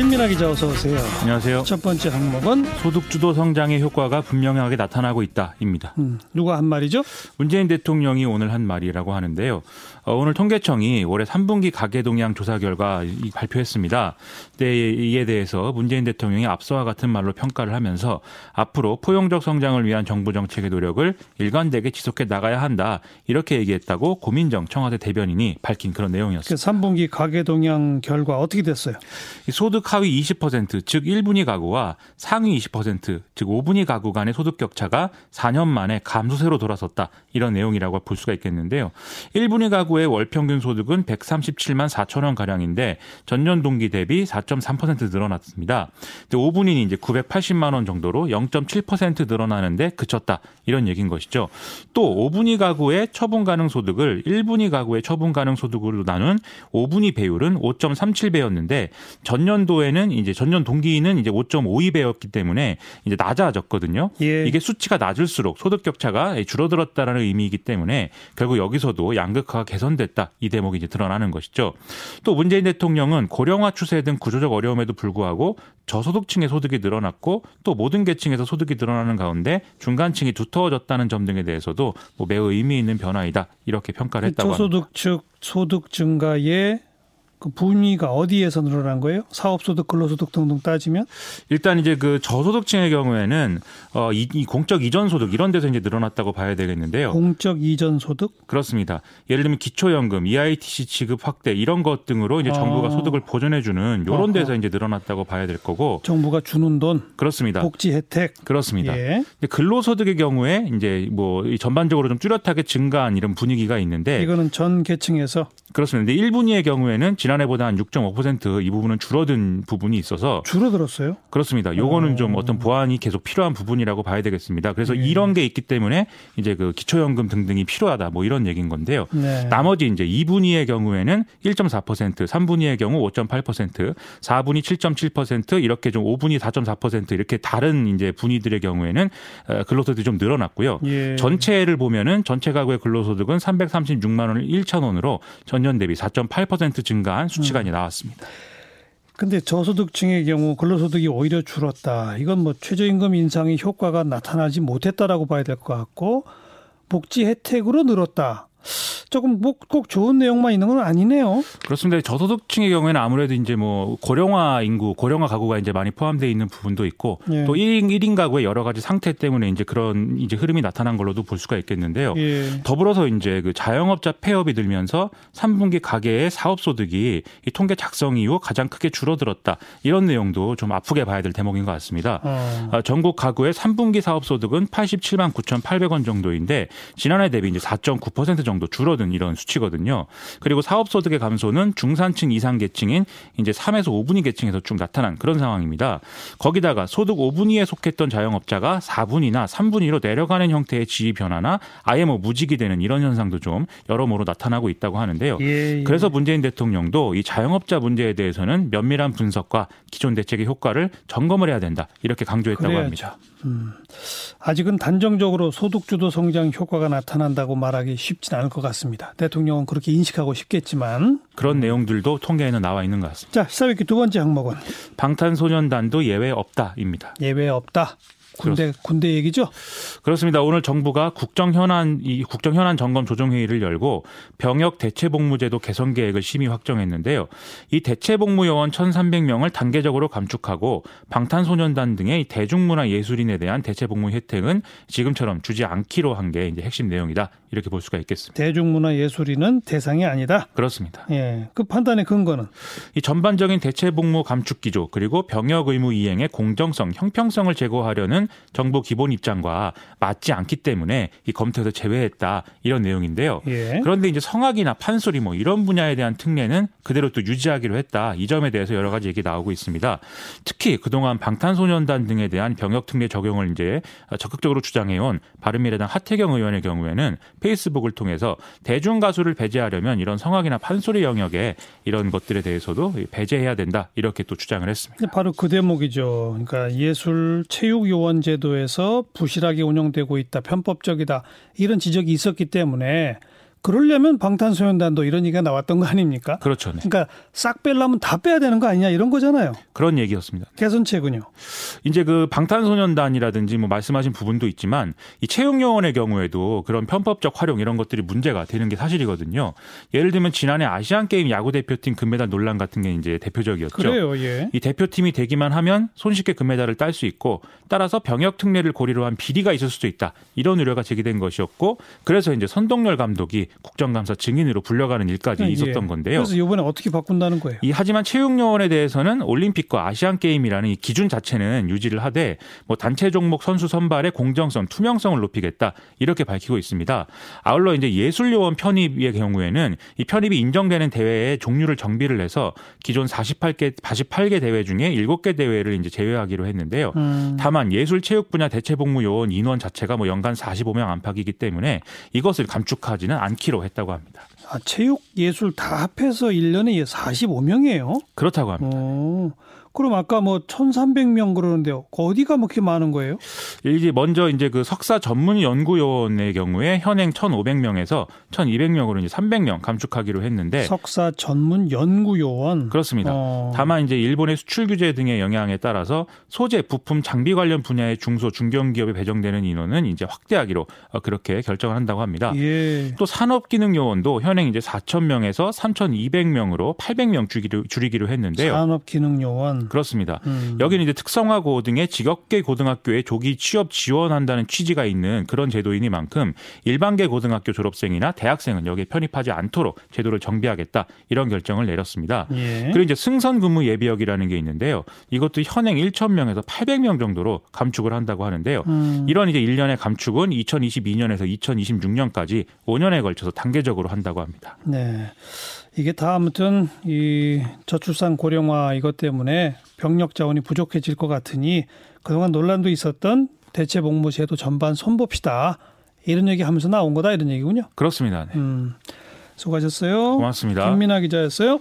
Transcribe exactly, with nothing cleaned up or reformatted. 김민아 기자 어서 오세요. 안녕하세요. 첫 번째 항목은 소득주도 성장의 효과가 분명하게 나타나고 있다입니다. 음, 누가 한 말이죠? 문재인 대통령이 오늘 한 말이라고 하는데요. 어, 오늘 통계청이 올해 삼 분기 가계동향 조사 결과 이, 발표했습니다. 네, 이에 대해서 문재인 대통령이 앞서와 같은 말로 평가를 하면서 앞으로 포용적 성장을 위한 정부 정책의 노력을 일관되게 지속해 나가야 한다 이렇게 얘기했다고 고민정 청와대 대변인이 밝힌 그런 내용이었습니다. 그 삼 분기 가계동향 결과 어떻게 됐어요? 소득 하위 이십 퍼센트 즉 일 분위 가구와 상위 이십 퍼센트 즉 오 분위 가구 간의 소득 격차가 사 년 만에 감소세로 돌아섰다. 이런 내용이라고 볼 수가 있겠는데요. 일 분위 가구의 월평균 소득은 백삼십칠만 사천 원 가량인데 전년 동기 대비 사 점 삼 퍼센트 늘어났습니다. 오 분위는 이제 구백팔십만 원 정도로 영 점 칠 퍼센트 늘어나는데 그쳤다. 이런 얘기인 것이죠. 또 오 분위 가구의 처분 가능 소득을 일 분위 가구의 처분 가능 소득으로 나눈 오 분위 배율은 오 점 삼십칠 배였는데 전년도에는 이제 전년 동기는 이제 오 점 오이 배였기 때문에 이제 낮아졌거든요. 예. 이게 수치가 낮을수록 소득 격차가 줄어들었다라는 의미이기 때문에 결국 여기서도 양극화가 개선됐다 이 대목이 이제 드러나는 것이죠. 또 문재인 대통령은 고령화 추세 등 구조적 어려움에도 불구하고 저소득층의 소득이 늘어났고 또 모든 계층에서 소득이 늘어나는 가운데 중간층이 두터워졌다는 점 등에 대해서도 뭐 매우 의미 있는 변화이다 이렇게 평가를 했다고 합니다. 저소득층 소득 증가에 그 분위기가 어디에서 늘어난 거예요? 사업소득, 근로소득 등등 따지면? 일단 이제 그 저소득층의 경우에는 어, 이, 이 공적 이전 소득 이런 데서 이제 늘어났다고 봐야 되겠는데요. 공적 이전 소득? 그렇습니다. 예를 들면 기초연금, 이아이티씨 지급 확대 이런 것 등으로 이제 아. 정부가 소득을 보존해주는 이런 데서 이제 늘어났다고 봐야 될 거고. 정부가 주는 돈? 그렇습니다. 복지 혜택? 그렇습니다. 예. 근로소득의 경우에 이제 뭐 전반적으로 좀 뚜렷하게 증가한 이런 분위기가 있는데. 이거는 전 계층에서? 그렇습니다. 근데 일 분위의 경우에는 지난해보다 한 육 점 오 퍼센트 이 부분은 줄어든 부분이 있어서 줄어들었어요? 그렇습니다. 요거는 좀 어떤 보완이 계속 필요한 부분이라고 봐야 되겠습니다. 그래서 네. 이런 게 있기 때문에 이제 그 기초연금 등등이 필요하다 뭐 이런 얘기인 건데요. 네. 나머지 이제 이 분위의 경우에는 일 점 사 퍼센트, 삼 분위의 경우 오 점 팔 퍼센트, 사 분위 칠 점 칠 퍼센트 이렇게 좀 오 분위 사 점 사 퍼센트 이렇게 다른 이제 분위들의 경우에는 근로소득이 좀 늘어났고요. 예. 전체를 보면은 전체 가구의 근로소득은 삼백삼십육만 원 천 원으로 전년 대비 사 점 팔 퍼센트 증가. 수치가 음. 나왔습니다. 근데 저소득층의 경우 근로소득이 오히려 줄었다. 이건 뭐 최저임금 인상의 효과가 나타나지 못했다라고 봐야 될 것 같고 복지 혜택으로 늘었다. 조금 뭐 꼭 좋은 내용만 있는 건 아니네요. 그렇습니다. 저소득층의 경우에는 아무래도 이제 뭐 고령화 인구, 고령화 가구가 이제 많이 포함되어 있는 부분도 있고 예. 또 일 인, 일 인 가구의 여러 가지 상태 때문에 이제 그런 이제 흐름이 나타난 걸로도 볼 수가 있겠는데요. 예. 더불어서 이제 그 자영업자 폐업이 들면서 삼 분기 가계의 사업소득이 이 통계 작성 이후 가장 크게 줄어들었다. 이런 내용도 좀 아프게 봐야 될 대목인 것 같습니다. 어. 전국 가구의 삼 분기 사업소득은 팔십칠만 구천팔백 원 정도인데 지난해 대비 이제 사 점 구 퍼센트 정도 줄어들었습니다. 이런 수치거든요. 그리고 사업소득의 감소는 중산층 이상 계층인 이제 삼에서 오 분위 계층에서 쭉 나타난 그런 상황입니다. 거기다가 소득 오 분위에 속했던 자영업자가 사 분위나 삼 분위로 내려가는 형태의 지위 변화나 아예 뭐 무직이 되는 이런 현상도 좀 여러모로 나타나고 있다고 하는데요. 예, 예. 그래서 문재인 대통령도 이 자영업자 문제에 대해서는 면밀한 분석과 기존 대책의 효과를 점검을 해야 된다. 이렇게 강조했다고 그래야죠. 합니다. 음, 아직은 단정적으로 소득주도 성장 효과가 나타난다고 말하기 쉽진 않을 것 같습니다. 대통령은 그렇게 인식하고 싶겠지만 그런 내용들도 통계에는 나와 있는 것 같습니다. 자, 시사회기 두 번째 항목은 방탄소년단도 예외 없다입니다. 예외 없다. 군대 군대 얘기죠? 그렇습니다. 오늘 정부가 국정 현안 이 국정 현안 점검 조정 회의를 열고 병역 대체 복무제도 개선 계획을 심의 확정했는데요. 이 대체 복무 요원 천삼백 명을 단계적으로 감축하고 방탄소년단 등의 대중문화 예술인에 대한 대체 복무 혜택은 지금처럼 주지 않기로 한 게 이제 핵심 내용이다. 이렇게 볼 수가 있겠습니다. 대중문화 예술인은 대상이 아니다. 그렇습니다. 예. 그 판단의 근거는 이 전반적인 대체 복무 감축 기조 그리고 병역 의무 이행의 공정성, 형평성을 제고하려는 정부 기본 입장과 맞지 않기 때문에 이 검토에서 제외했다 이런 내용인데요. 예. 그런데 이제 성악이나 판소리 뭐 이런 분야에 대한 특례는 그대로 또 유지하기로 했다. 이 점에 대해서 여러 가지 얘기 나오고 있습니다. 특히 그동안 방탄소년단 등에 대한 병역 특례 적용을 이제 적극적으로 주장해온 바른미래당 하태경 의원의 경우에는 페이스북을 통해서 대중 가수를 배제하려면 이런 성악이나 판소리 영역에 이런 것들에 대해서도 배제해야 된다 이렇게 또 주장을 했습니다. 바로 그 대목이죠. 그러니까 예술 체육 요원 제도에서 부실하게 운영되고 있다, 편법적이다 이런 지적이 있었기 때문에 그러려면 방탄소년단도 이런 얘기가 나왔던 거 아닙니까? 그렇죠. 네. 그러니까 싹 빼려면 다 빼야 되는 거 아니냐 이런 거잖아요. 그런 얘기였습니다. 개선책은요? 이제 그 방탄소년단이라든지 뭐 말씀하신 부분도 있지만 이 채용요원의 경우에도 그런 편법적 활용 이런 것들이 문제가 되는 게 사실이거든요. 예를 들면 지난해 아시안게임 야구대표팀 금메달 논란 같은 게 이제 대표적이었죠. 그래요. 예. 이 대표팀이 되기만 하면 손쉽게 금메달을 딸 수 있고 따라서 병역특례를 고리로 한 비리가 있을 수도 있다. 이런 우려가 제기된 것이었고 그래서 이제 선동열 감독이 국정감사 증인으로 불려가는 일까지 예, 있었던 건데요. 그래서 이번에 어떻게 바꾼다는 거예요? 이, 하지만 채용요원에 대해서는 올림픽과 아시안게임이라는 이 기준 자체는 유지를 하되 뭐 단체 종목 선수 선발의 공정성, 투명성을 높이겠다 이렇게 밝히고 있습니다. 아울러 이제 예술요원 편입의 경우에는 이 편입이 인정되는 대회의 종류를 정비를 해서 기존 사십팔 개, 사십팔 개 대회 중에 일곱 개 대회를 이제 제외하기로 했는데요. 음. 다만 예술 체육 분야 대체 복무 요원 인원 자체가 뭐 연간 사십오 명 안팎이기 때문에 이것을 감축하지는 않기로 했다고 합니다. 아, 체육, 예술 다 합해서 일 년에 사십오 명이에요? 그렇다고 합니다. 오, 그럼 아까 뭐 천삼백 명 그러는데요. 어디가 그렇게 많은 거예요? 이제 먼저 이제 그 석사 전문 연구요원의 경우에 현행 천오백 명에서 천이백 명으로 이제 삼백 명 감축하기로 했는데 석사 전문 연구요원 그렇습니다. 어. 다만 이제 일본의 수출 규제 등의 영향에 따라서 소재, 부품, 장비 관련 분야의 중소 중견 기업에 배정되는 인원은 이제 확대하기로 그렇게 결정을 한다고 합니다. 예. 또 산업 기능 요원도 현행 이제 사천 명에서 삼천이백 명으로 팔백 명 줄이기로, 줄이기로 했는데요. 산업 기능 요원 그렇습니다. 음. 여기는 이제 특성화고 등의 직업계 고등학교에 조기 취업 지원한다는 취지가 있는 그런 제도이니만큼 일반계 고등학교 졸업생이나 대학생은 여기에 편입하지 않도록 제도를 정비하겠다 이런 결정을 내렸습니다. 예. 그리고 이제 승선근무 예비역이라는 게 있는데요. 이것도 현행 천 명에서 팔백 명 정도로 감축을 한다고 하는데요. 음. 이런 이제 일 년의 감축은 이천이십이 년에서 이천이십육 년까지 오 년에 걸쳐서 단계적으로 한다고 합니다. 네. 이게 다 아무튼 이 저출산 고령화 이것 때문에 병력 자원이 부족해질 것 같으니 그동안 논란도 있었던 대체복무 제도 전반 손봅시다. 이런 얘기하면서 나온 거다 이런 얘기군요. 그렇습니다. 네. 음, 수고하셨어요. 고맙습니다. 김민아 기자였어요.